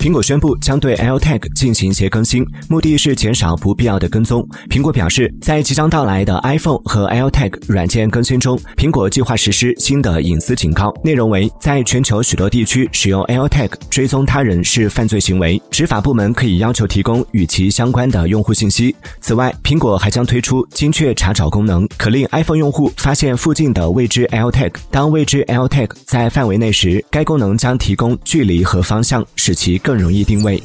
苹果宣布将对 AirTag 进行一些更新，目的是减少不必要的跟踪。苹果表示，在即将到来的 iPhone 和 AirTag 软件更新中，苹果计划实施新的隐私警告，内容为在全球许多地区使用 AirTag 追踪他人是犯罪行为，执法部门可以要求提供与其相关的用户信息。此外，苹果还将推出精确查找功能，可令 iPhone 用户发现附近的未知 AirTag。当未知 AirTag 在范围内时，该功能将提供距离和方向，使其更容易定位。